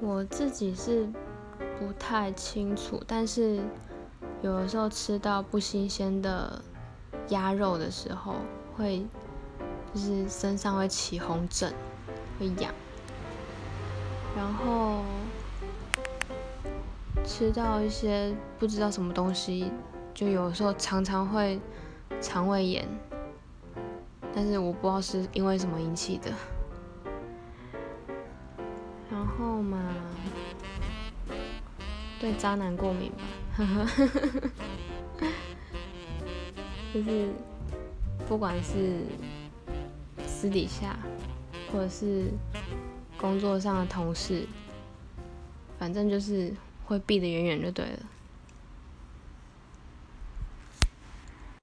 我自己是不太清楚，但是有的时候吃到不新鲜的鸭肉的时候，会就是身上会起红疹，会痒。然后吃到一些不知道什么东西，就有的时候常常会肠胃炎，但是我不知道是因为什么引起的。然后嘛，对渣男过敏吧，就是不管是私底下或者是工作上的同事，反正就是会避得远远就对了。